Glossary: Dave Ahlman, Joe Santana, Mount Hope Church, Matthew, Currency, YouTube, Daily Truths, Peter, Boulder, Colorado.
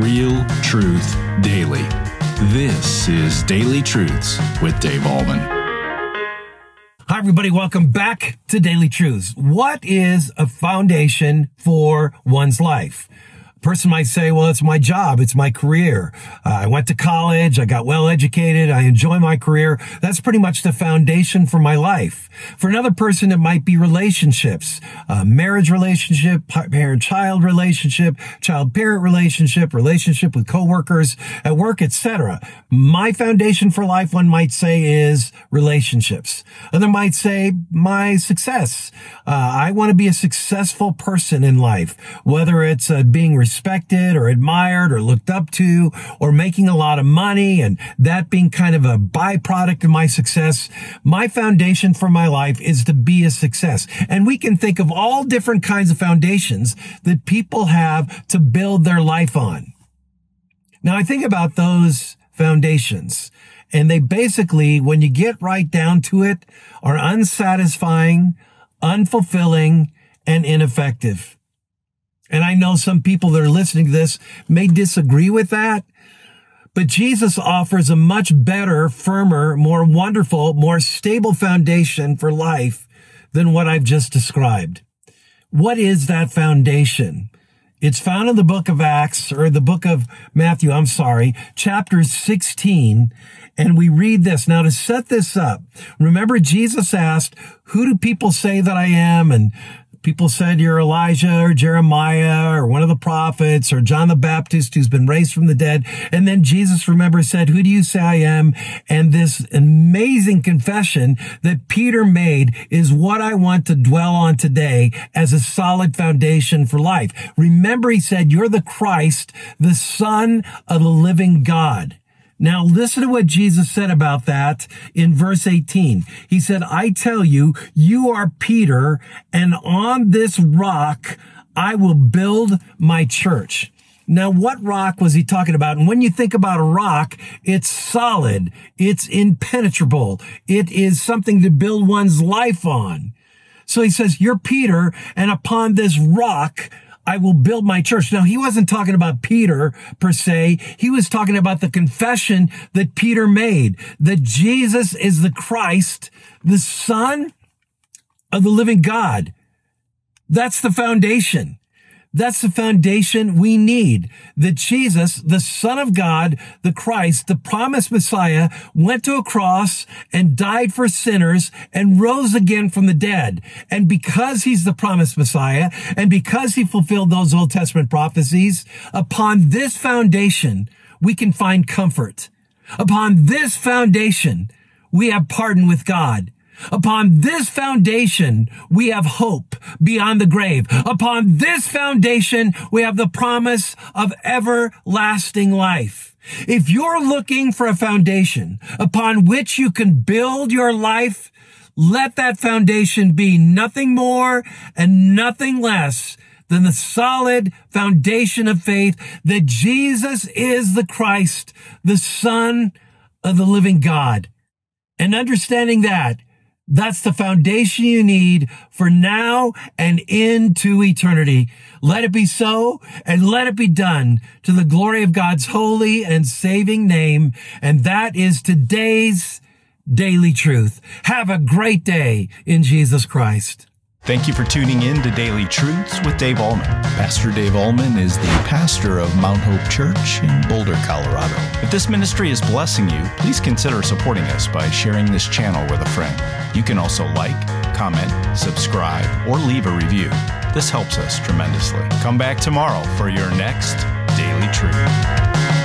real truth daily. This is Daily Truths with Dave Ahlman. Hi, everybody. Welcome back to Daily Truths. What is a foundation for one's life? A person might say, well, it's my job. It's my career. I went to college. I got well educated. I enjoy my career. That's pretty much the foundation for my life. For another person, it might be relationships, marriage relationship, parent-child relationship, child-parent relationship, relationship with coworkers at work, etc. My foundation for life, one might say, is relationships. Another might say my success. I want to be a successful person in life, whether it's being respected or admired or looked up to, or making a lot of money and that being kind of a byproduct of my success. My foundation for my life is to be a success. And we can think of all different kinds of foundations that people have to build their life on. Now I think about those foundations, and they basically, when you get right down to it, are unsatisfying, unfulfilling, and ineffective. And I know some people that are listening to this may disagree with that, but Jesus offers a much better, firmer, more wonderful, more stable foundation for life than what I've just described. What is that foundation? It's found in the book of Acts, or the book of Matthew, chapter 16, and we read this. Now, to set this up, remember Jesus asked, who do people say that I am? And people said, you're Elijah or Jeremiah or one of the prophets or John the Baptist who's been raised from the dead. And then Jesus, remember, said, who do you say I am? And this amazing confession that Peter made is what I want to dwell on today as a solid foundation for life. Remember, he said, you're the Christ, the Son of the living God. Now listen to what Jesus said about that in verse 18. He said, I tell you, you are Peter, and on this rock I will build my church. Now, what rock was he talking about? And when you think about a rock, it's solid, it's impenetrable, it is something to build one's life on. So he says, you're Peter, and upon this rock I will build my church. Now, he wasn't talking about Peter per se. He was talking about the confession that Peter made, that Jesus is the Christ, the Son of the living God. That's the foundation. That's the foundation we need. That Jesus, the Son of God, the Christ, the promised Messiah, went to a cross and died for sinners and rose again from the dead. And because he's the promised Messiah, and because he fulfilled those Old Testament prophecies, upon this foundation, we can find comfort. Upon this foundation, we have pardon with God. Upon this foundation, we have hope beyond the grave. Upon this foundation, we have the promise of everlasting life. If you're looking for a foundation upon which you can build your life, let that foundation be nothing more and nothing less than the solid foundation of faith that Jesus is the Christ, the Son of the living God. And understanding that, that's the foundation you need for now and into eternity. Let it be so, and let it be done to the glory of God's holy and saving name. And that is today's Daily Truth. Have a great day in Jesus Christ. Thank you for tuning in to Daily Truths with Dave Ahlman. Pastor Dave Ahlman is the pastor of Mount Hope Church in Boulder, Colorado. If this ministry is blessing you, please consider supporting us by sharing this channel with a friend. You can also like, comment, subscribe, or leave a review. This helps us tremendously. Come back tomorrow for your next Daily Truth.